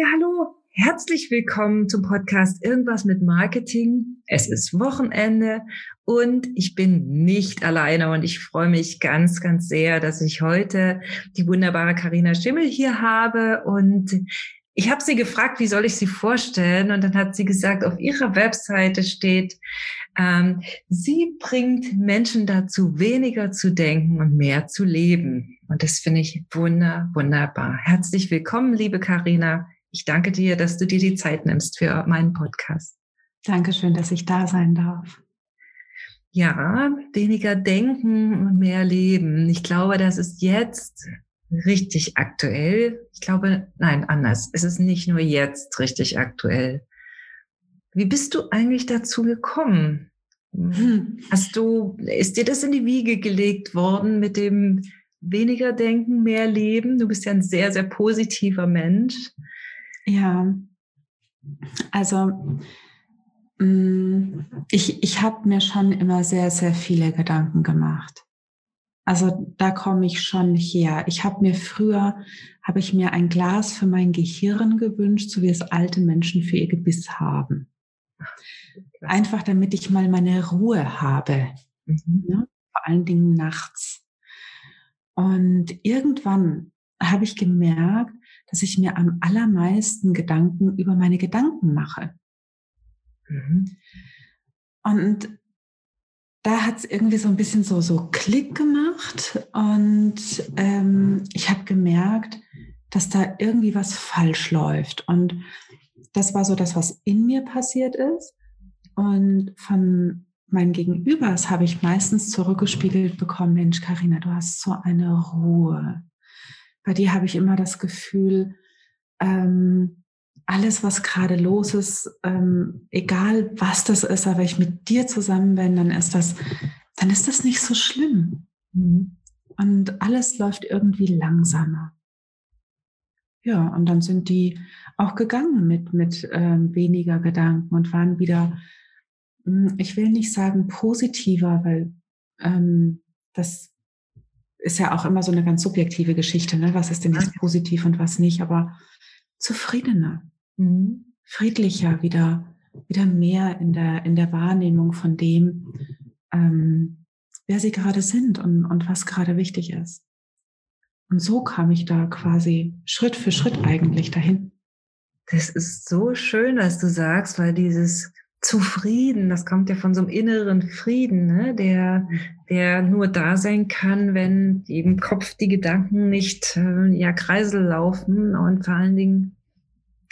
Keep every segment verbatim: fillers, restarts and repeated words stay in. Ja, hallo, herzlich willkommen zum Podcast Irgendwas mit Marketing. Es ist Wochenende und ich bin nicht alleine und ich freue mich ganz, ganz sehr, dass ich heute die wunderbare Carina Schimmel hier habe. Und ich habe sie gefragt, wie soll ich sie vorstellen? Und dann hat sie gesagt, auf ihrer Webseite steht, ähm, sie bringt Menschen dazu, weniger zu denken und mehr zu leben. Und das finde ich wunder, wunderbar. Herzlich willkommen, liebe Carina. Ich danke dir, dass du dir die Zeit nimmst für meinen Podcast. Dankeschön, dass ich da sein darf. Ja, weniger denken und mehr leben. Ich glaube, das ist jetzt richtig aktuell. Ich glaube, nein, anders. Es ist nicht nur jetzt richtig aktuell. Wie bist du eigentlich dazu gekommen? Hm. Hast du, ist dir das in die Wiege gelegt worden mit dem weniger denken, mehr leben? Du bist ja ein sehr, sehr positiver Mensch. Ja, also ich, ich habe mir schon immer sehr, sehr viele Gedanken gemacht. Also da komme ich schon her. Ich habe mir früher, habe ich mir ein Glas für mein Gehirn gewünscht, so wie es alte Menschen für ihr Gebiss haben. Einfach damit ich mal meine Ruhe habe, mhm. ja, vor allen Dingen nachts. Und irgendwann habe ich gemerkt, dass ich mir am allermeisten Gedanken über meine Gedanken mache. Mhm. Und da hat es irgendwie so ein bisschen so, so Klick gemacht und ähm, ich habe gemerkt, dass da irgendwie was falsch läuft. Und das war so das, was in mir passiert ist. Und von meinen Gegenübers habe ich meistens zurückgespiegelt bekommen, Mensch, Carina, du hast so eine Ruhe. Bei dir habe ich immer das Gefühl, ähm, alles, was gerade los ist, ähm, egal was das ist, aber ich mit dir zusammen bin, dann ist das, dann ist das nicht so schlimm. Und alles läuft irgendwie langsamer. Ja, und dann sind die auch gegangen mit, mit ähm, weniger Gedanken und waren wieder, ich will nicht sagen positiver, weil ähm, das ist ja auch immer so eine ganz subjektive Geschichte, ne? Was ist denn jetzt positiv und was nicht, aber zufriedener, mhm. friedlicher, wieder, wieder mehr in der, in der Wahrnehmung von dem, ähm, wer sie gerade sind und, und was gerade wichtig ist. Und so kam ich da quasi Schritt für Schritt eigentlich dahin. Das ist so schön, was du sagst, weil dieses Zufrieden, das kommt ja von so einem inneren Frieden, ne? der, der nur da sein kann, wenn im Kopf die Gedanken nicht äh, ja, Kreisel laufen. Und vor allen Dingen,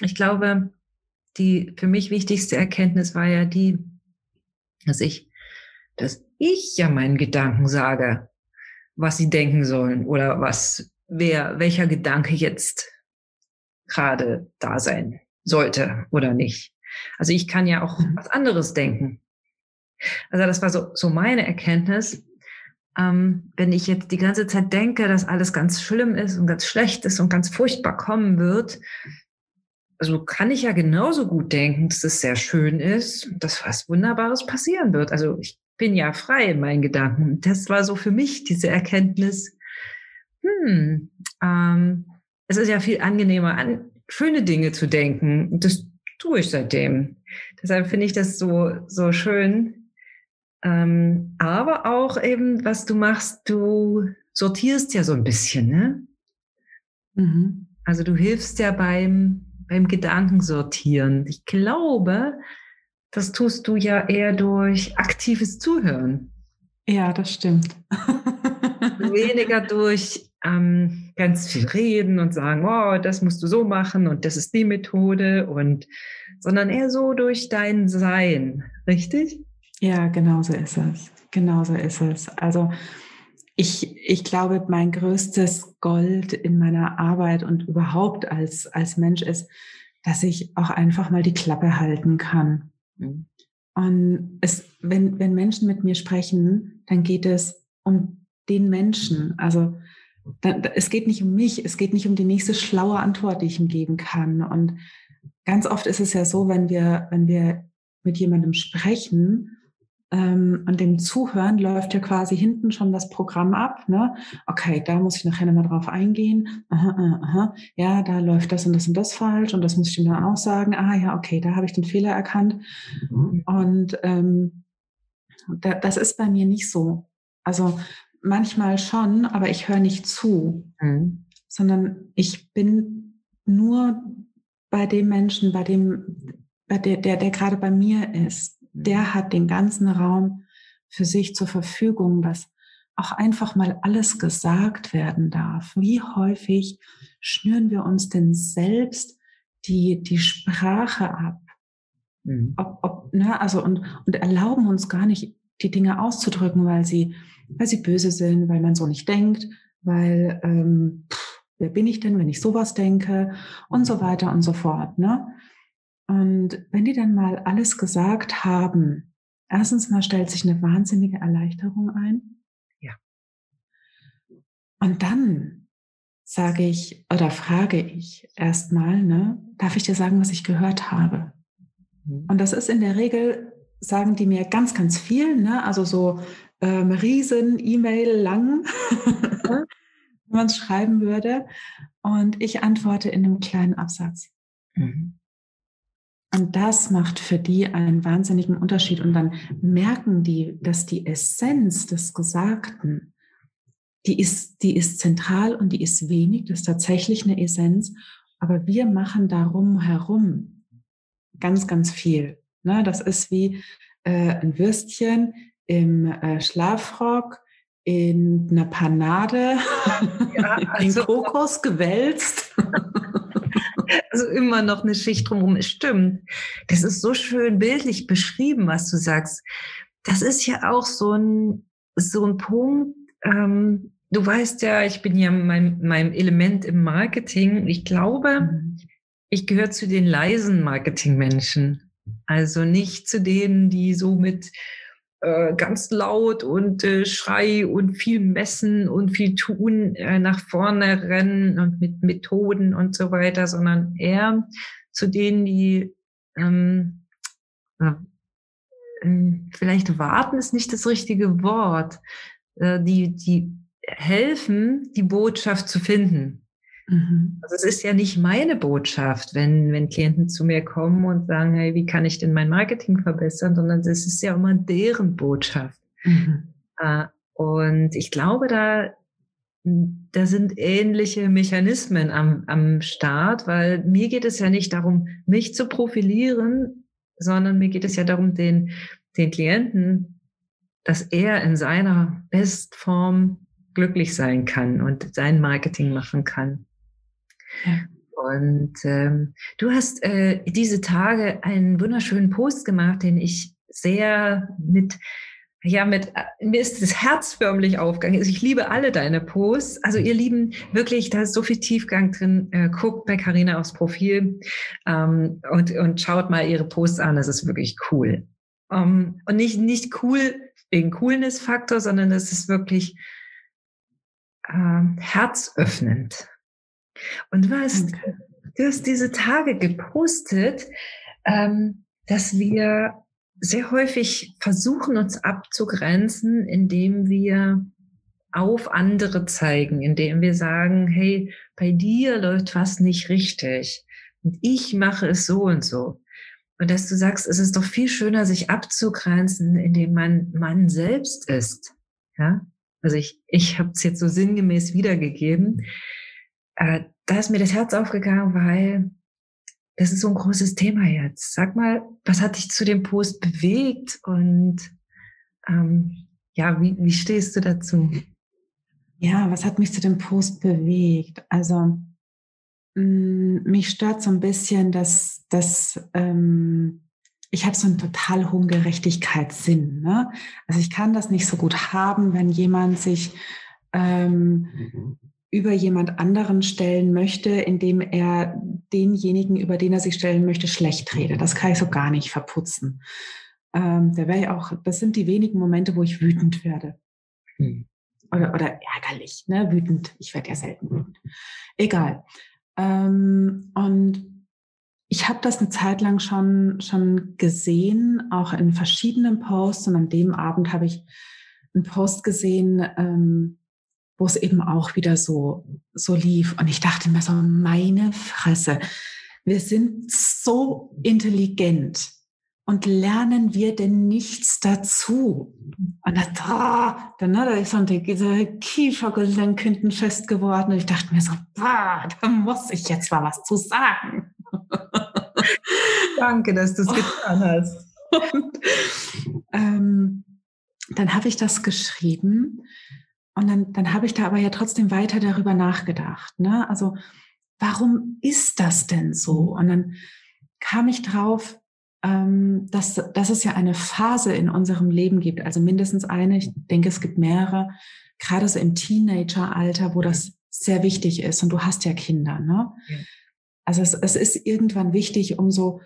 ich glaube, die für mich wichtigste Erkenntnis war ja die, dass ich, dass ich ja meinen Gedanken sage, was sie denken sollen oder was, wer, welcher Gedanke jetzt gerade da sein sollte oder nicht. Also ich kann ja auch was anderes denken. Also das war so, so meine Erkenntnis. Ähm, wenn ich jetzt die ganze Zeit denke, dass alles ganz schlimm ist und ganz schlecht ist und ganz furchtbar kommen wird, also kann ich ja genauso gut denken, dass es sehr schön ist und dass was Wunderbares passieren wird. Also ich bin ja frei in meinen Gedanken. Das war so für mich diese Erkenntnis. Hm, ähm, es ist ja viel angenehmer, an schöne Dinge zu denken. Und das tue ich seitdem. Deshalb finde ich das so, so schön. Ähm, aber auch eben, was du machst, du sortierst ja so ein bisschen, ne? Mhm. Also du hilfst ja beim, beim Gedankensortieren. Ich glaube, das tust du ja eher durch aktives Zuhören. Ja, das stimmt. Weniger durch ähm, ganz viel reden und sagen, oh, das musst du so machen und das ist die Methode, und sondern eher so durch dein Sein, richtig? Ja, genau so ist es. Genau so ist es. Also ich, ich glaube, mein größtes Gold in meiner Arbeit und überhaupt als, als Mensch ist, dass ich auch einfach mal die Klappe halten kann. Mhm. Und es, wenn, wenn Menschen mit mir sprechen, dann geht es um den Menschen. Also da, es geht nicht um mich, es geht nicht um die nächste schlaue Antwort, die ich ihm geben kann. Und ganz oft ist es ja so, wenn wir, wenn wir mit jemandem sprechen, Ähm, und dem Zuhören läuft ja quasi hinten schon das Programm ab, ne? Okay, da muss ich nachher nochmal drauf eingehen. Aha, aha, aha. Ja, da läuft das und das und das falsch und das muss ich dem dann auch sagen. Ah ja, okay, da habe ich den Fehler erkannt. Mhm. Und ähm, da, das ist bei mir nicht so. Also manchmal schon, aber ich höre nicht zu, mhm. sondern ich bin nur bei dem Menschen, bei dem, bei der, der, der gerade bei mir ist. Der hat den ganzen Raum für sich zur Verfügung, dass auch einfach mal alles gesagt werden darf. Wie häufig schnüren wir uns denn selbst die, die Sprache ab? Mhm. Ob, ob, ne, also und, und erlauben uns gar nicht, die Dinge auszudrücken, weil sie, weil sie böse sind, weil man so nicht denkt, weil ähm, pff, wer bin ich denn, wenn ich sowas denke? Und so weiter und so fort, ne? Und wenn die dann mal alles gesagt haben, erstens mal stellt sich eine wahnsinnige Erleichterung ein. Ja. Und dann sage ich oder frage ich erstmal, ne, darf ich dir sagen, was ich gehört habe? Mhm. Und das ist in der Regel, sagen die mir ganz, ganz viel, ne, also so ähm, riesen E-Mail lang, wenn man es schreiben würde. Und ich antworte in einem kleinen Absatz. Mhm. Und das macht für die einen wahnsinnigen Unterschied. Und dann merken die, dass die Essenz des Gesagten, die ist, die ist zentral und die ist wenig, das ist tatsächlich eine Essenz. Aber wir machen darum herum ganz, ganz viel. Ne? Das ist wie äh, ein Würstchen im äh, Schlafrock, in einer Panade, ja, also in Kokos gewälzt. Also immer noch eine Schicht drumherum. Es stimmt. Das ist so schön bildlich beschrieben, was du sagst. Das ist ja auch so ein, so ein Punkt. Ähm, du weißt ja, ich bin ja in meinem, meinem Element im Marketing. Ich glaube, mhm. ich gehöre zu den leisen Marketingmenschen. Also nicht zu denen, die so mit äh, ganz laut und äh, Schrei und viel messen und viel tun, äh, nach vorne rennen und mit Methoden und so weiter, sondern eher zu denen, die ähm, äh, vielleicht warten ist nicht das richtige Wort, äh, die, die helfen, die Botschaft zu finden. Mhm. Also es ist ja nicht meine Botschaft, wenn, wenn Klienten zu mir kommen und sagen, hey, wie kann ich denn mein Marketing verbessern, sondern es ist ja immer deren Botschaft. Mhm. Und ich glaube, da, da sind ähnliche Mechanismen am, am Start, weil mir geht es ja nicht darum, mich zu profilieren, sondern mir geht es ja darum, den, den Klienten, dass er in seiner Bestform glücklich sein kann und sein Marketing machen kann. Ja. Und ähm, du hast äh, diese Tage einen wunderschönen Post gemacht, den ich sehr mit, ja, mit, mir ist das Herz förmlich aufgegangen. Also ich liebe alle deine Posts. Also ihr Lieben, wirklich, da ist so viel Tiefgang drin. Äh, guckt bei Carina aufs Profil ähm, und, und schaut mal ihre Posts an. Das ist wirklich cool. Um, und nicht, nicht cool wegen Coolness-Faktor, sondern das ist wirklich äh, herzöffnend. Und du hast, du hast diese Tage gepostet, ähm, dass wir sehr häufig versuchen, uns abzugrenzen, indem wir auf andere zeigen, indem wir sagen, hey, bei dir läuft was nicht richtig und ich mache es so und so. Und dass du sagst, es ist doch viel schöner, sich abzugrenzen, indem man man selbst ist. Ja? Also ich, ich habe es jetzt so sinngemäß wiedergegeben. Da ist mir das Herz aufgegangen, weil das ist so ein großes Thema jetzt. Sag mal, was hat dich zu dem Post bewegt und ähm, ja, wie, wie stehst du dazu? Ja, was hat mich zu dem Post bewegt? Also mh, mich stört so ein bisschen, dass, dass ähm, ich habe so einen total hohen Gerechtigkeitssinn. Ne? Also ich kann das nicht so gut haben, wenn jemand sich ähm, mhm. über jemand anderen stellen möchte, indem er denjenigen, über den er sich stellen möchte, schlecht redet. Das kann ich so gar nicht verputzen. Ähm, da wäre ich auch, das sind die wenigen Momente, wo ich wütend werde. Hm. Oder, oder ärgerlich, ne? Wütend. Ich werde ja selten wütend. Egal. Ähm, und Ich habe das eine Zeit lang schon, schon gesehen, auch in verschiedenen Posts. Und an dem Abend habe ich einen Post gesehen, ähm, wo es eben auch wieder so, so lief. Und ich dachte mir so, meine Fresse, wir sind so intelligent. Und lernen wir denn nichts dazu? Und das, ah, dann ne, da ist so diese Kiefergelenkhünden fest geworden. Und ich dachte mir so, ah, da muss ich jetzt mal was zu sagen. Danke, dass du es getan hast. Und, ähm, dann habe ich das geschrieben. Und dann, dann habe ich da aber ja trotzdem weiter darüber nachgedacht. Ne? Also, warum ist das denn so? Und dann kam ich drauf, Ähm, dass, dass es ja eine Phase in unserem Leben gibt, also mindestens eine, ich denke, es gibt mehrere, gerade so im Teenager-Alter, wo das sehr wichtig ist. Und du hast ja Kinder, ne? Ja. Also es, es ist irgendwann wichtig, um so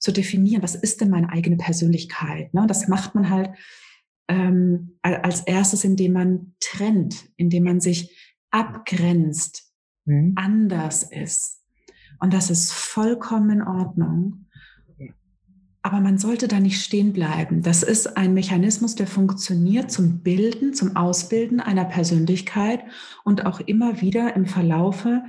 zu definieren, was ist denn meine eigene Persönlichkeit? Ne? Das macht man halt ähm, als erstes, indem man trennt, indem man sich abgrenzt, mhm. anders ist. Und das ist vollkommen in Ordnung. Aber man sollte da nicht stehen bleiben. Das ist ein Mechanismus, der funktioniert zum Bilden, zum Ausbilden einer Persönlichkeit und auch immer wieder im Verlaufe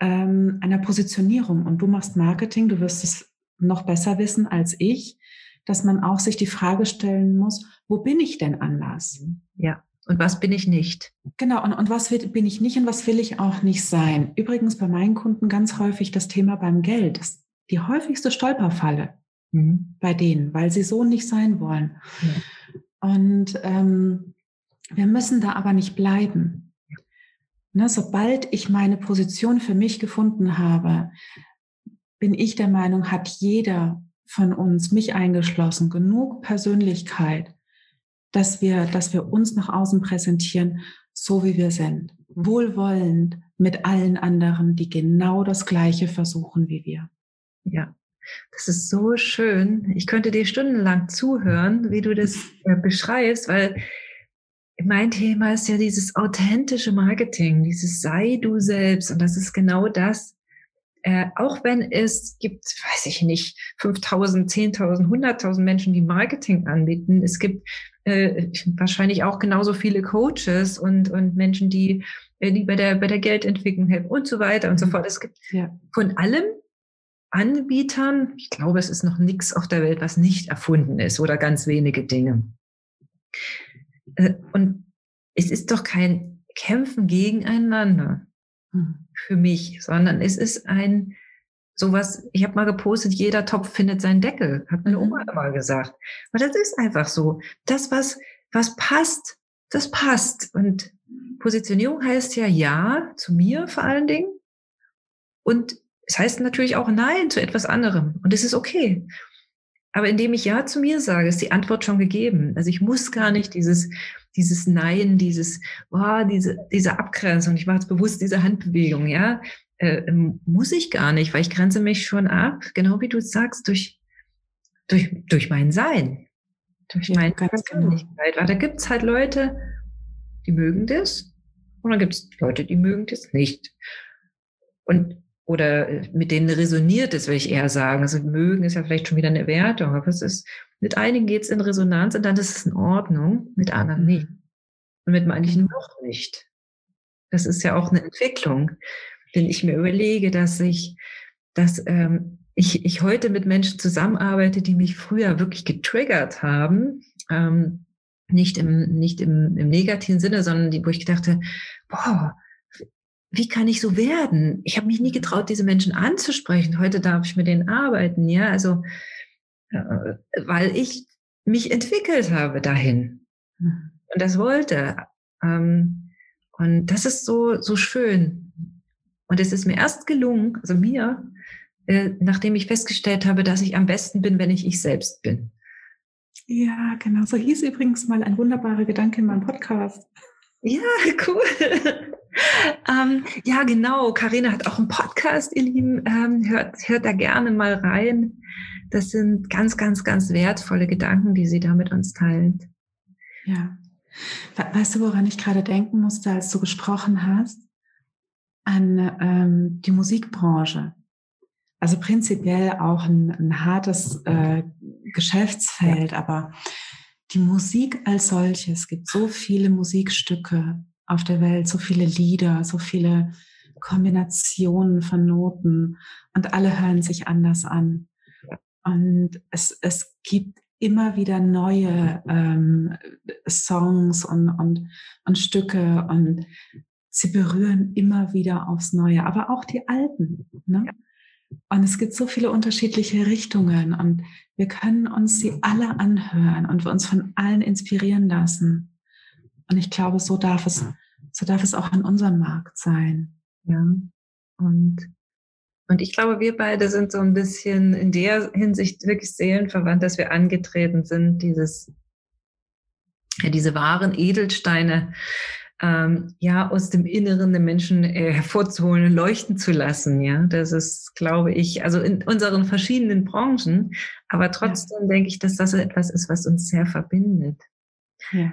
ähm, einer Positionierung. Und du machst Marketing, du wirst es noch besser wissen als ich, dass man auch sich die Frage stellen muss, wo bin ich denn anders? Ja, und was bin ich nicht? Genau, und, und was wird, bin ich nicht und was will ich auch nicht sein? Übrigens bei meinen Kunden ganz häufig das Thema beim Geld. Das ist die häufigste Stolperfalle. Bei denen, weil sie so nicht sein wollen. Ja. Und ähm, wir müssen da aber nicht bleiben. Ja. Ne, sobald ich meine Position für mich gefunden habe, bin ich der Meinung, hat jeder von uns, mich eingeschlossen, genug Persönlichkeit, dass wir, dass wir uns nach außen präsentieren, so wie wir sind. Wohlwollend mit allen anderen, die genau das Gleiche versuchen wie wir. Ja. Das ist so schön. Ich könnte dir stundenlang zuhören, wie du das äh, beschreibst, weil mein Thema ist ja dieses authentische Marketing, dieses sei du selbst. Und das ist genau das, äh, auch wenn es gibt, weiß ich nicht, fünftausend, zehntausend, hunderttausend Menschen, die Marketing anbieten. Es gibt äh, wahrscheinlich auch genauso viele Coaches und, und Menschen, die, äh, die bei der, bei der Geldentwicklung helfen und so weiter und so fort. Es gibt ja. von allem Anbietern, ich glaube, es ist noch nichts auf der Welt, was nicht erfunden ist oder ganz wenige Dinge. Und es ist doch kein Kämpfen gegeneinander für mich, sondern es ist ein sowas, ich habe mal gepostet, jeder Topf findet seinen Deckel, hat meine Oma immer gesagt. Aber das ist einfach so. Das, was, was passt, das passt. Und Positionierung heißt ja Ja zu mir vor allen Dingen und das heißt natürlich auch Nein zu etwas anderem. Und es ist okay. Aber indem ich Ja zu mir sage, ist die Antwort schon gegeben. Also ich muss gar nicht dieses, dieses Nein, dieses, oh, diese, diese Abgrenzung, ich mache jetzt bewusst diese Handbewegung, ja, äh, muss ich gar nicht, weil ich grenze mich schon ab, genau wie du es sagst, durch, durch, durch mein Sein, durch ja, meine Persönlichkeit. Weil da gibt es halt Leute, die mögen das, und dann gibt es Leute, die mögen das nicht. Und oder mit denen resoniert es, will ich eher sagen. Also mögen ist ja vielleicht schon wieder eine Wertung, aber es ist, mit einigen geht es in Resonanz und dann ist es in Ordnung, mit anderen nicht. Und mit manchen noch nicht. Das ist ja auch eine Entwicklung, wenn ich mir überlege, dass ich, dass ähm, ich, ich heute mit Menschen zusammenarbeite, die mich früher wirklich getriggert haben, ähm, nicht im, nicht im, im negativen Sinne, sondern die, wo ich gedacht habe, boah, wie kann ich so werden? Ich habe mich nie getraut, diese Menschen anzusprechen. Heute darf ich mit denen arbeiten, ja, also weil ich mich entwickelt habe dahin und das wollte. Und das ist so so schön. Und es ist mir erst gelungen, also mir, nachdem ich festgestellt habe, dass ich am besten bin, wenn ich ich selbst bin. Ja, genau. So hieß übrigens mal ein wunderbarer Gedanke in meinem Podcast. Ja, cool. ähm, ja, genau. Carina hat auch einen Podcast, ihr Lieben. Ähm, hört, hört da gerne mal rein. Das sind ganz, ganz, ganz wertvolle Gedanken, die sie da mit uns teilt. Ja. Weißt du, woran ich gerade denken musste, als du gesprochen hast? An ähm, die Musikbranche. also prinzipiell auch ein, ein hartes äh, Geschäftsfeld, aber die Musik als solches, es gibt so viele Musikstücke auf der Welt, so viele Lieder, so viele Kombinationen von Noten und alle hören sich anders an. Und es, es gibt immer wieder neue ähm, Songs und, und, und Stücke und sie berühren immer wieder aufs Neue, aber auch die alten. Ne? Ja. Und es gibt so viele unterschiedliche Richtungen und wir können uns sie alle anhören und wir uns von allen inspirieren lassen. Und ich glaube, so darf es, so darf es auch in unserem Markt sein. Ja, und, und ich glaube, wir beide sind so ein bisschen in der Hinsicht wirklich seelenverwandt, dass wir angetreten sind, dieses, ja, diese wahren Edelsteine ähm, ja, aus dem Inneren der Menschen äh, hervorzuholen, leuchten zu lassen. Ja, das ist, glaube ich, also in unseren verschiedenen Branchen, aber trotzdem ja. denke ich, dass das etwas ist, was uns sehr verbindet. Ja.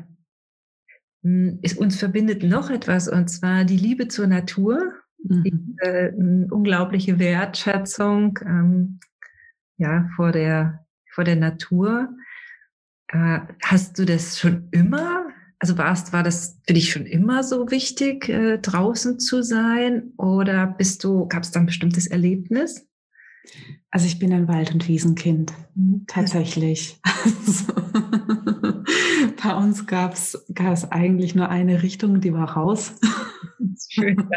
Ist, uns verbindet noch etwas, und zwar die Liebe zur Natur, mhm. die äh, unglaubliche Wertschätzung ähm, ja, vor der, vor der Natur. Äh, hast du das schon immer? Also warst, war das für dich schon immer so wichtig, äh, draußen zu sein? Oder bist du, gab es da ein bestimmtes Erlebnis? Also ich bin ein Wald- und Wiesenkind, mhm. tatsächlich. Also, bei uns gab es eigentlich nur eine Richtung, die war raus. Schön.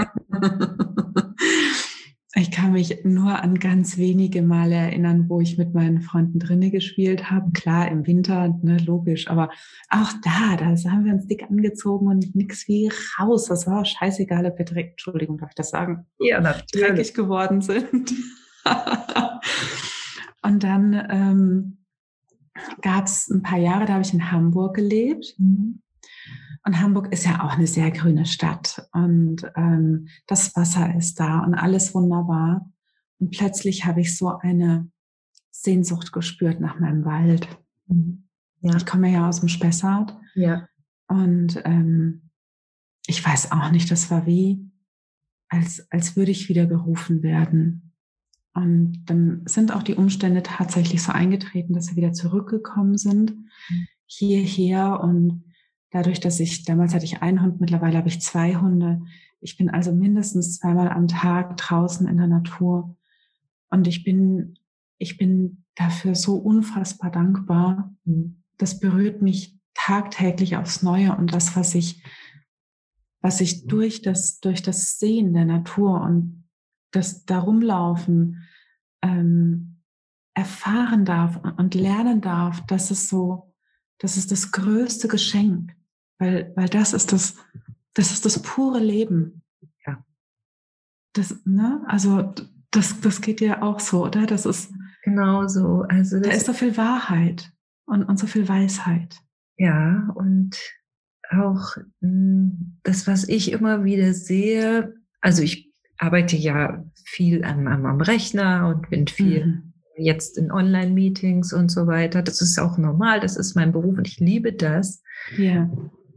Ich kann mich nur an ganz wenige Male erinnern, wo ich mit meinen Freunden drinnen gespielt habe. Klar, im Winter, ne, logisch, aber auch da, da haben wir uns dick angezogen und nix wie raus. Das war auch scheißegal, ob wir direkt, Entschuldigung, darf ich das sagen? Ja, natürlich. Dreckig geworden sind. Und dann ähm, gab es ein paar Jahre, da habe ich in Hamburg gelebt. Mhm. Und Hamburg ist ja auch eine sehr grüne Stadt. Und ähm, das Wasser ist da und alles wunderbar. Und plötzlich habe ich so eine Sehnsucht gespürt nach meinem Wald. Mhm. Ja. Ich komme ja aus dem Spessart. Ja. Und ähm, ich weiß auch nicht, das war wie, als, als würde ich wieder gerufen werden. Und dann sind auch die Umstände tatsächlich so eingetreten, dass wir wieder zurückgekommen sind hierher. Und dadurch, dass ich, damals hatte ich einen Hund, mittlerweile habe ich zwei Hunde. Ich bin also mindestens zweimal am Tag draußen in der Natur. Und ich bin, ich bin dafür so unfassbar dankbar. Das berührt mich tagtäglich aufs Neue. Und das, was ich, was ich durch das, durch das Sehen der Natur und das Darumlaufen ähm, erfahren darf und lernen darf, das ist so, das ist das größte Geschenk, weil, weil das ist das, das ist das pure Leben. Ja. Das, ne? Also das, das geht ja auch so, oder? Das ist genau so. Also das da ist so viel Wahrheit und, und so viel Weisheit. Ja, und auch mh, das, was ich immer wieder sehe, also ich arbeite ja viel am, am, am Rechner und bin viel mhm. jetzt in Online-Meetings und so weiter. Das ist auch normal, das ist mein Beruf und ich liebe das. Ja.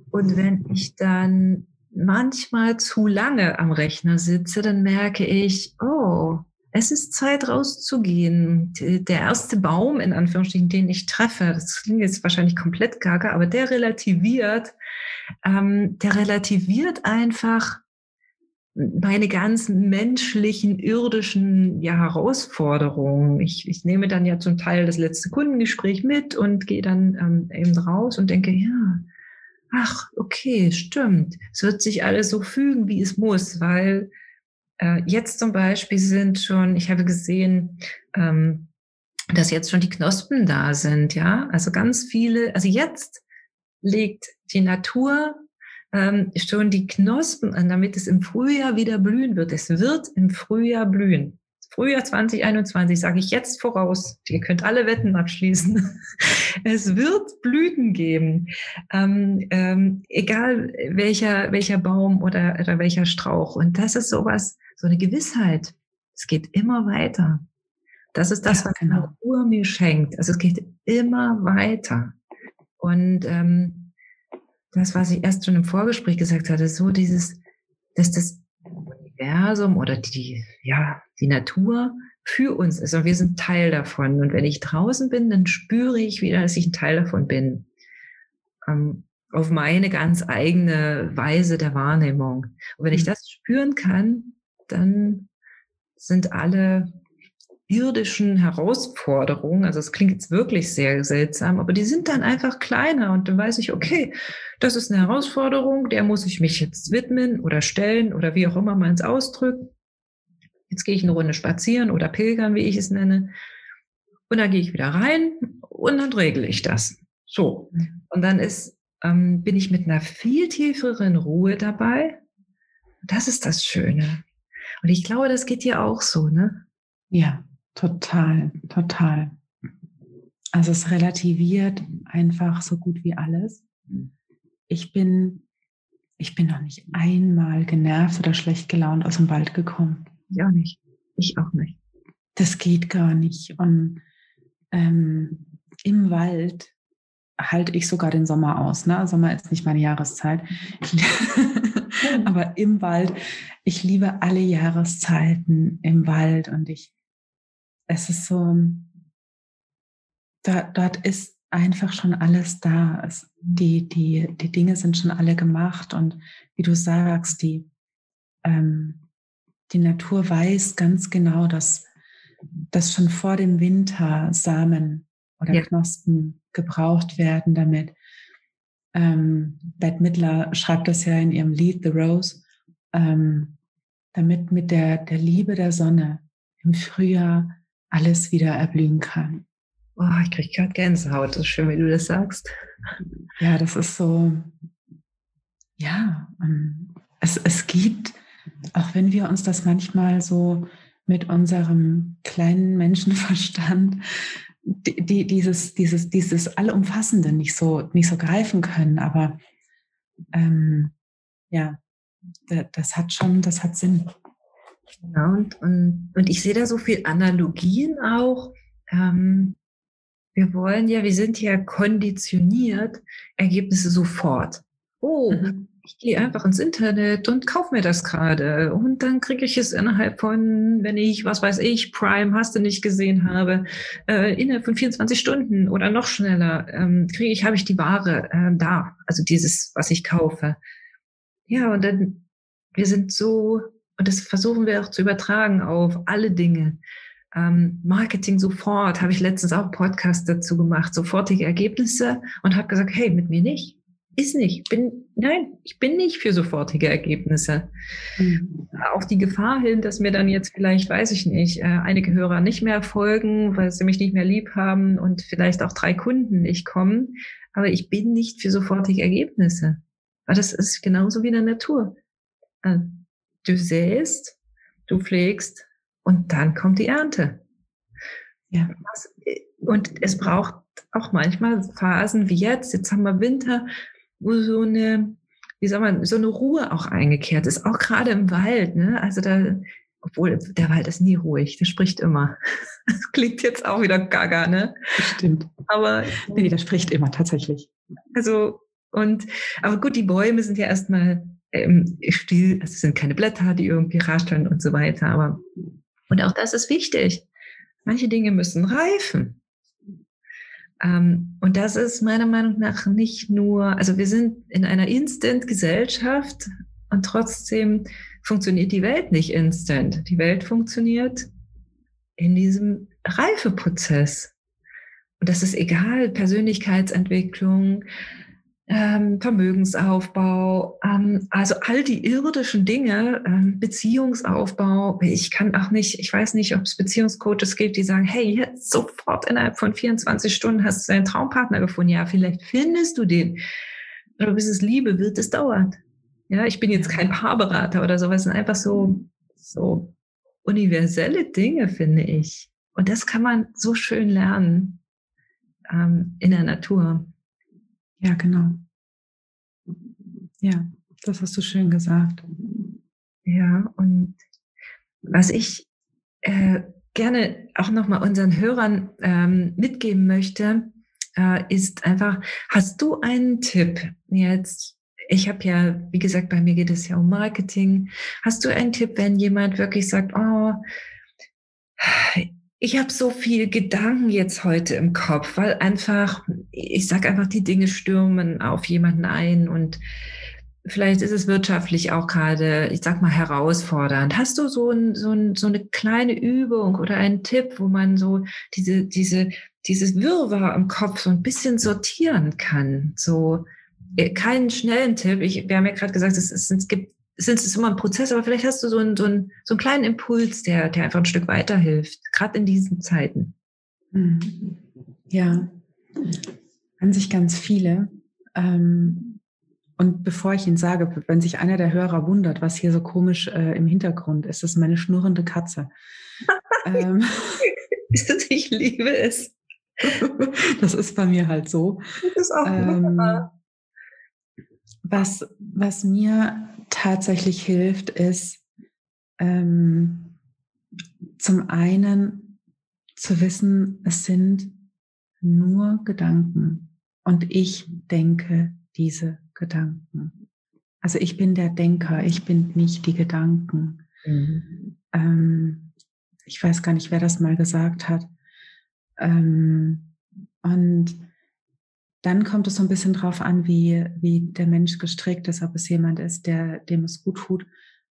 Und wenn ich dann manchmal zu lange am Rechner sitze, dann merke ich, oh, es ist Zeit rauszugehen. Der erste Baum, in Anführungsstrichen, den ich treffe, das klingt jetzt wahrscheinlich komplett gaga, aber der relativiert, ähm, der relativiert einfach meine ganzen menschlichen, irdischen ja, Herausforderungen. Ich, ich nehme dann ja zum Teil das letzte Kundengespräch mit und gehe dann ähm, eben raus und denke, ja, ach, okay, stimmt. Es wird sich alles so fügen, wie es muss, weil äh, jetzt zum Beispiel sind schon, ich habe gesehen, ähm, dass jetzt schon die Knospen da sind, ja. Also ganz viele, also jetzt legt die Natur Ähm, schon die Knospen an, damit es im Frühjahr wieder blühen wird. Es wird im Frühjahr blühen. Frühjahr zwanzig einundzwanzig sage ich jetzt voraus. Ihr könnt alle Wetten abschließen. Es wird Blüten geben. Ähm, ähm, egal welcher, welcher Baum oder, oder welcher Strauch. Und das ist sowas, so eine Gewissheit. Es geht immer weiter. Das ist das, ja, was genau. die Natur mir schenkt. Also es geht immer weiter. Und, ähm, das, was ich erst schon im Vorgespräch gesagt hatte, so dieses, dass das Universum oder die, ja, die Natur für uns ist und wir sind Teil davon. Und wenn ich draußen bin, dann spüre ich wieder, dass ich ein Teil davon bin. Ähm, auf meine ganz eigene Weise der Wahrnehmung. Und wenn ich das spüren kann, dann sind alle irdischen Herausforderungen, also es klingt jetzt wirklich sehr seltsam, aber die sind dann einfach kleiner und dann weiß ich, okay, das ist eine Herausforderung, der muss ich mich jetzt widmen oder stellen oder wie auch immer man es ausdrückt. Jetzt gehe ich eine Runde spazieren oder pilgern, wie ich es nenne, und dann gehe ich wieder rein und dann regle ich das. So, und dann ist, ähm, bin ich mit einer viel tieferen Ruhe dabei. Das ist das Schöne. Und ich glaube, das geht dir auch so, ne? Ja, total, total. Also es relativiert einfach so gut wie alles. Ich bin, ich bin noch nicht einmal genervt oder schlecht gelaunt aus dem Wald gekommen. Ich auch nicht. Ich auch nicht. Das geht gar nicht. Und ähm, im Wald halte ich sogar den Sommer aus. Ne? Sommer ist nicht meine Jahreszeit. Aber im Wald, ich liebe alle Jahreszeiten im Wald. Und ich, es ist so, da, dort ist einfach schon alles da. Es, die, die, die Dinge sind schon alle gemacht. Und wie du sagst, die ähm, die Natur weiß ganz genau, dass, dass schon vor dem Winter Samen oder ja. Knospen gebraucht werden damit. Ähm, Bette Midler schreibt das ja in ihrem Lied The Rose, ähm, damit mit der, der Liebe der Sonne im Frühjahr alles wieder erblühen kann. Oh, ich kriege gerade Gänsehaut, so schön, wie du das sagst. Ja, das ist so, ja, ähm, es, es gibt... Auch wenn wir uns das manchmal so mit unserem kleinen Menschenverstand, die, die, dieses, dieses, dieses Allumfassende nicht so, nicht so greifen können, aber ähm, ja, das hat schon, das hat Sinn. Ja, und, und, und ich sehe da so viel Analogien auch. Ähm, wir wollen ja, wir sind ja konditioniert, Ergebnisse sofort. Oh, mhm. Ich gehe einfach ins Internet und kaufe mir das gerade. Und dann kriege ich es innerhalb von, wenn ich, was weiß ich, Prime, hast du nicht gesehen habe, äh, innerhalb von vierundzwanzig Stunden oder noch schneller, ähm, kriege ich, habe ich die Ware äh, da. Also dieses, was ich kaufe. Ja, und dann, wir sind so, und das versuchen wir auch zu übertragen auf alle Dinge. Ähm, Marketing sofort, habe ich letztens auch Podcast dazu gemacht, sofortige Ergebnisse und habe gesagt, hey, mit mir nicht. Ist nicht. Bin, nein, ich bin nicht für sofortige Ergebnisse. Mhm. Auf die Gefahr hin, dass mir dann jetzt vielleicht, weiß ich nicht, einige Hörer nicht mehr folgen, weil sie mich nicht mehr lieb haben und vielleicht auch drei Kunden nicht kommen. Aber ich bin nicht für sofortige Ergebnisse. Aber das ist genauso wie in der Natur. Du säst, du pflegst und dann kommt die Ernte. Ja. Und es braucht auch manchmal Phasen wie jetzt. Jetzt haben wir Winter, wo so eine, wie soll man, so eine Ruhe auch eingekehrt ist, auch gerade im Wald, ne? Also da, obwohl der Wald ist nie ruhig, der spricht immer. Das klingt jetzt auch wieder gaga, ne? Stimmt. Aber nee, der spricht immer tatsächlich. Also und aber gut, die Bäume sind ja erstmal ähm, still, also es sind keine Blätter, die irgendwie rascheln und so weiter. Aber und auch das ist wichtig. Manche Dinge müssen reifen. Um, und das ist meiner Meinung nach nicht nur, also wir sind in einer Instant-Gesellschaft und trotzdem funktioniert die Welt nicht instant. Die Welt funktioniert in diesem Reifeprozess. Und das ist egal, Persönlichkeitsentwicklung, ähm, Vermögensaufbau, ähm, also all die irdischen Dinge, ähm, Beziehungsaufbau. Ich kann auch nicht, ich weiß nicht, ob es Beziehungscoaches gibt, die sagen, hey, jetzt sofort innerhalb von vierundzwanzig Stunden hast du deinen Traumpartner gefunden. Ja, vielleicht findest du den. Aber bis es Liebe wird, es dauert. Ja, ich bin jetzt kein Paarberater oder sowas. Das sind einfach so, so universelle Dinge, finde ich. Und das kann man so schön lernen, ähm, in der Natur. Ja, genau. Ja, das hast du schön gesagt. Ja, und was ich äh, gerne auch nochmal unseren Hörern ähm, mitgeben möchte, äh, ist einfach, hast du einen Tipp jetzt? Ich habe ja, wie gesagt, bei mir geht es ja um Marketing. Hast du einen Tipp, wenn jemand wirklich sagt, oh, Ich habe so viel Gedanken jetzt heute im Kopf, weil einfach, ich sage einfach, die Dinge stürmen auf jemanden ein und vielleicht ist es wirtschaftlich auch gerade, ich sag mal, herausfordernd. Hast du so, ein, so, ein, so eine kleine Übung oder einen Tipp, wo man so diese, diese, dieses Wirrwarr im Kopf so ein bisschen sortieren kann? So keinen schnellen Tipp. Ich, wir haben ja gerade gesagt, es, ist, es gibt, es ist immer ein Prozess, aber vielleicht hast du so einen, so einen, so einen kleinen Impuls, der, der einfach ein Stück weiterhilft, gerade in diesen Zeiten. Ja, an sich ganz viele. Ähm Und bevor ich ihn sage, wenn sich einer der Hörer wundert, was hier so komisch äh, im Hintergrund ist, ist meine schnurrende Katze. ähm, ich liebe es. Das ist bei mir halt so. Das ist auch ähm, was, was mir tatsächlich hilft, ist ähm, zum einen zu wissen, es sind nur Gedanken und ich denke diese Gedanken. Also ich bin der Denker, ich bin nicht die Gedanken. Mhm. Ähm, ich weiß gar nicht, wer das mal gesagt hat. Ähm, und dann kommt es so ein bisschen drauf an, wie, wie der Mensch gestrickt ist, ob es jemand ist, der, dem es gut tut,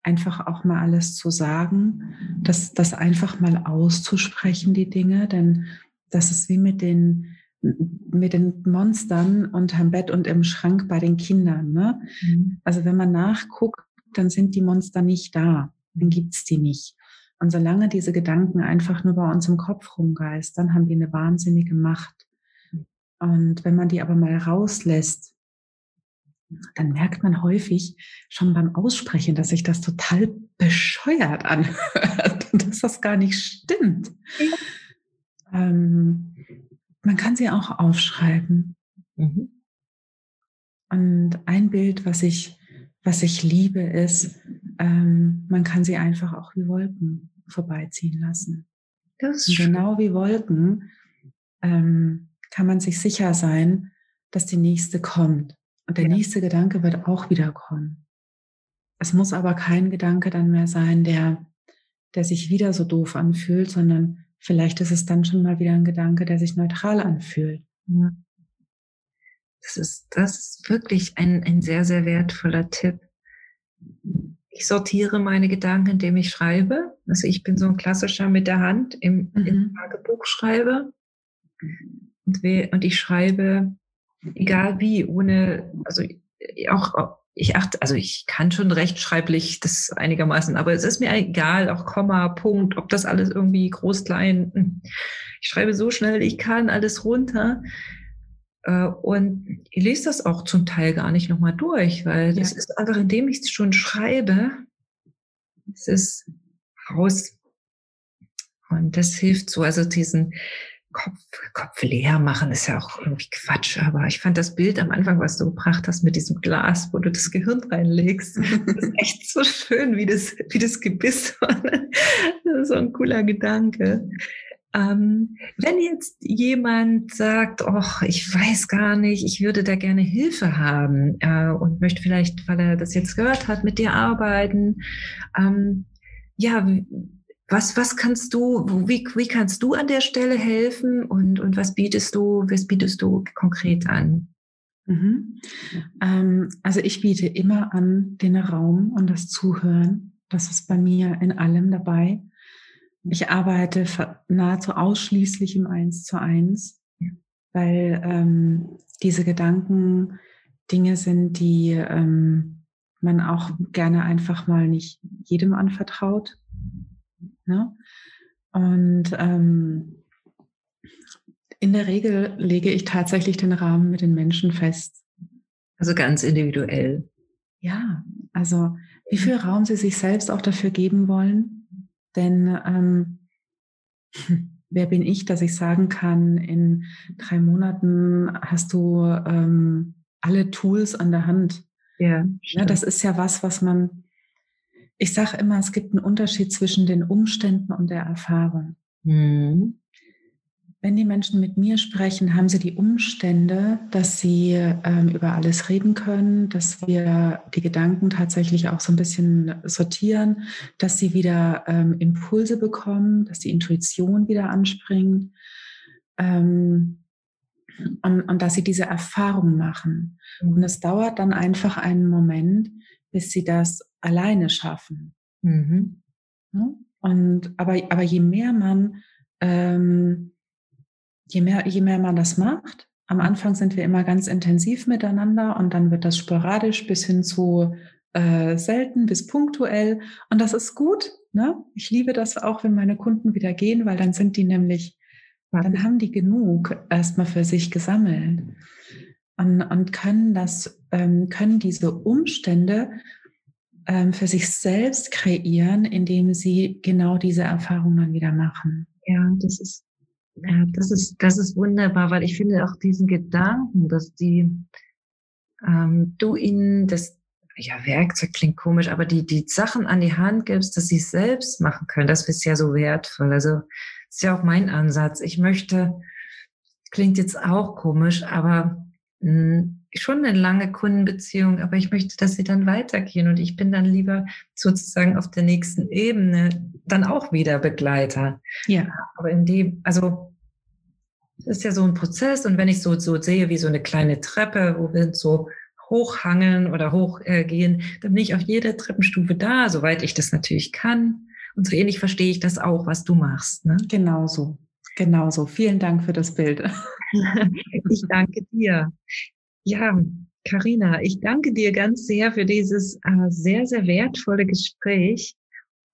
einfach auch mal alles zu sagen, das, das einfach mal auszusprechen, die Dinge, denn das ist wie mit den mit den Monstern unterm Bett und im Schrank bei den Kindern. Ne? Mhm. Also wenn man nachguckt, dann sind die Monster nicht da, dann gibt es die nicht. Und solange diese Gedanken einfach nur bei uns im Kopf rumgeistern, haben die eine wahnsinnige Macht. Und wenn man die aber mal rauslässt, dann merkt man häufig schon beim Aussprechen, dass sich das total bescheuert anhört und dass das gar nicht stimmt. Ja. Ähm, Man kann sie auch aufschreiben. Mhm. Und ein Bild, was ich, was ich liebe, ist, ähm, man kann sie einfach auch wie Wolken vorbeiziehen lassen. Das ist genau wie Wolken ähm, kann man sich sicher sein, dass die nächste kommt. Und der ja. nächste Gedanke wird auch wieder kommen. Es muss aber kein Gedanke dann mehr sein, der, der sich wieder so doof anfühlt, sondern vielleicht ist es dann schon mal wieder ein Gedanke, der sich neutral anfühlt. Ja. Das ist, das ist wirklich ein, ein sehr, sehr wertvoller Tipp. Ich sortiere meine Gedanken, indem ich schreibe. Also ich bin so ein klassischer mit der Hand im, mhm. im Tagebuch schreibe. Und, we, und ich schreibe, egal wie, ohne, also auch, ich achte, also ich kann schon rechtschreiblich das einigermaßen, aber es ist mir egal, auch Komma, Punkt, ob das alles irgendwie groß, klein. Ich schreibe so schnell, ich kann alles runter. Und ich lese das auch zum Teil gar nicht nochmal durch, weil das ja. ist einfach, indem ich es schon schreibe, es ist raus. Und das hilft so, also diesen Kopf, Kopf leer machen ist ja auch irgendwie Quatsch, aber ich fand das Bild am Anfang, was du gebracht hast mit diesem Glas, wo du das Gehirn reinlegst, das ist echt so schön, wie das, wie das Gebiss war. Das ist so ein cooler Gedanke. Ähm, wenn jetzt jemand sagt, ach, ich weiß gar nicht, ich würde da gerne Hilfe haben äh, und möchte vielleicht, weil er das jetzt gehört hat, mit dir arbeiten, ähm, ja, Was, was kannst du, wie, wie kannst du an der Stelle helfen und, und was bietest du, was bietest du konkret an? Mhm. Ähm, also ich biete immer an den Raum und das Zuhören. Das ist bei mir in allem dabei. Ich arbeite nahezu ausschließlich im Eins zu eins, ja. weil ähm, diese Gedanken Dinge sind, die ähm, man auch gerne einfach mal nicht jedem anvertraut. Ne? Und ähm, in der Regel lege ich tatsächlich den Rahmen mit den Menschen fest. Also ganz individuell. Ja, also wie viel Raum sie sich selbst auch dafür geben wollen. Denn ähm, wer bin ich, dass ich sagen kann, in drei Monaten hast du ähm, alle Tools an der Hand. Ja, ne? Das ist ja was, was man... Ich sage immer, es gibt einen Unterschied zwischen den Umständen und der Erfahrung. Mhm. Wenn die Menschen mit mir sprechen, haben sie die Umstände, dass sie ähm, über alles reden können, dass wir die Gedanken tatsächlich auch so ein bisschen sortieren, dass sie wieder ähm, Impulse bekommen, dass die Intuition wieder anspringt ähm, und, und dass sie diese Erfahrung machen. Mhm. Und es dauert dann einfach einen Moment, bis sie das alleine schaffen. Mhm. Und, aber, aber je mehr man... Ähm, Je mehr, je mehr man das macht, am Anfang sind wir immer ganz intensiv miteinander und dann wird das sporadisch bis hin zu äh, selten bis punktuell. Und das ist gut. Ne? Ich liebe das auch, wenn meine Kunden wieder gehen, weil dann sind die nämlich, dann haben die genug erstmal für sich gesammelt und, und können das, ähm, können diese Umstände ähm, für sich selbst kreieren, indem sie genau diese Erfahrung dann wieder machen. Ja, das ist Ja, das ist, das ist wunderbar, weil ich finde auch diesen Gedanken, dass die, ähm, du ihnen das, ja, Werkzeug klingt komisch, aber die, die Sachen an die Hand gibst, dass sie es selbst machen können, das ist ja so wertvoll. Also, das ist ja auch mein Ansatz. Ich möchte, klingt jetzt auch komisch, aber mh, schon eine lange Kundenbeziehung, aber ich möchte, dass sie dann weitergehen und ich bin dann lieber sozusagen auf der nächsten Ebene dann auch wieder Begleiter. Ja. Aber in dem, also das ist ja so ein Prozess und wenn ich so, so sehe wie so eine kleine Treppe, wo wir so hochhangeln oder hochgehen, äh, dann bin ich auf jeder Treppenstufe da, soweit ich das natürlich kann. Und so ähnlich verstehe ich das auch, was du machst. Ne? Genau so, genau so. Vielen Dank für das Bild. Ich danke dir. Ja, Carina, ich danke dir ganz sehr für dieses äh, sehr, sehr wertvolle Gespräch.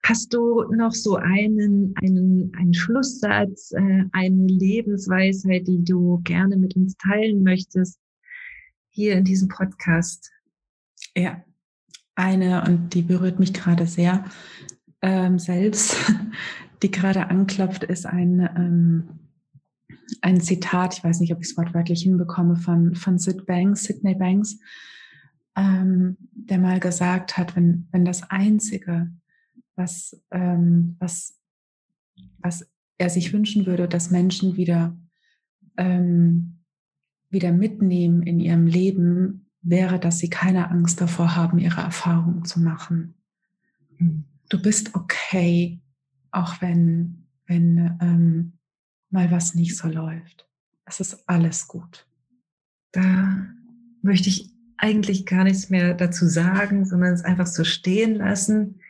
Hast du noch so einen, einen, einen Schlusssatz, äh, eine Lebensweisheit, die du gerne mit uns teilen möchtest, hier in diesem Podcast? Ja, eine, und die berührt mich gerade sehr ähm, selbst, die gerade anklopft, ist ein... Ähm, Ein Zitat, ich weiß nicht, ob ich es wortwörtlich hinbekomme, von, von Sid Banks, Sidney Banks, ähm, der mal gesagt hat, wenn, wenn das Einzige, was, ähm, was, was er sich wünschen würde, dass Menschen wieder, ähm, wieder mitnehmen in ihrem Leben, wäre, dass sie keine Angst davor haben, ihre Erfahrungen zu machen. Du bist okay, auch wenn, wenn ähm, mal was nicht so läuft. Es ist alles gut. Da möchte ich eigentlich gar nichts mehr dazu sagen, sondern es einfach so stehen lassen.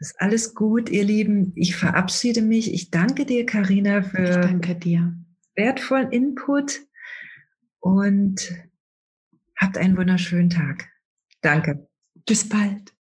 Es ist alles gut, ihr Lieben. Ich verabschiede mich. Ich danke dir, Carina, für ich danke dir. wertvollen Input und habt einen wunderschönen Tag. Danke. Bis bald.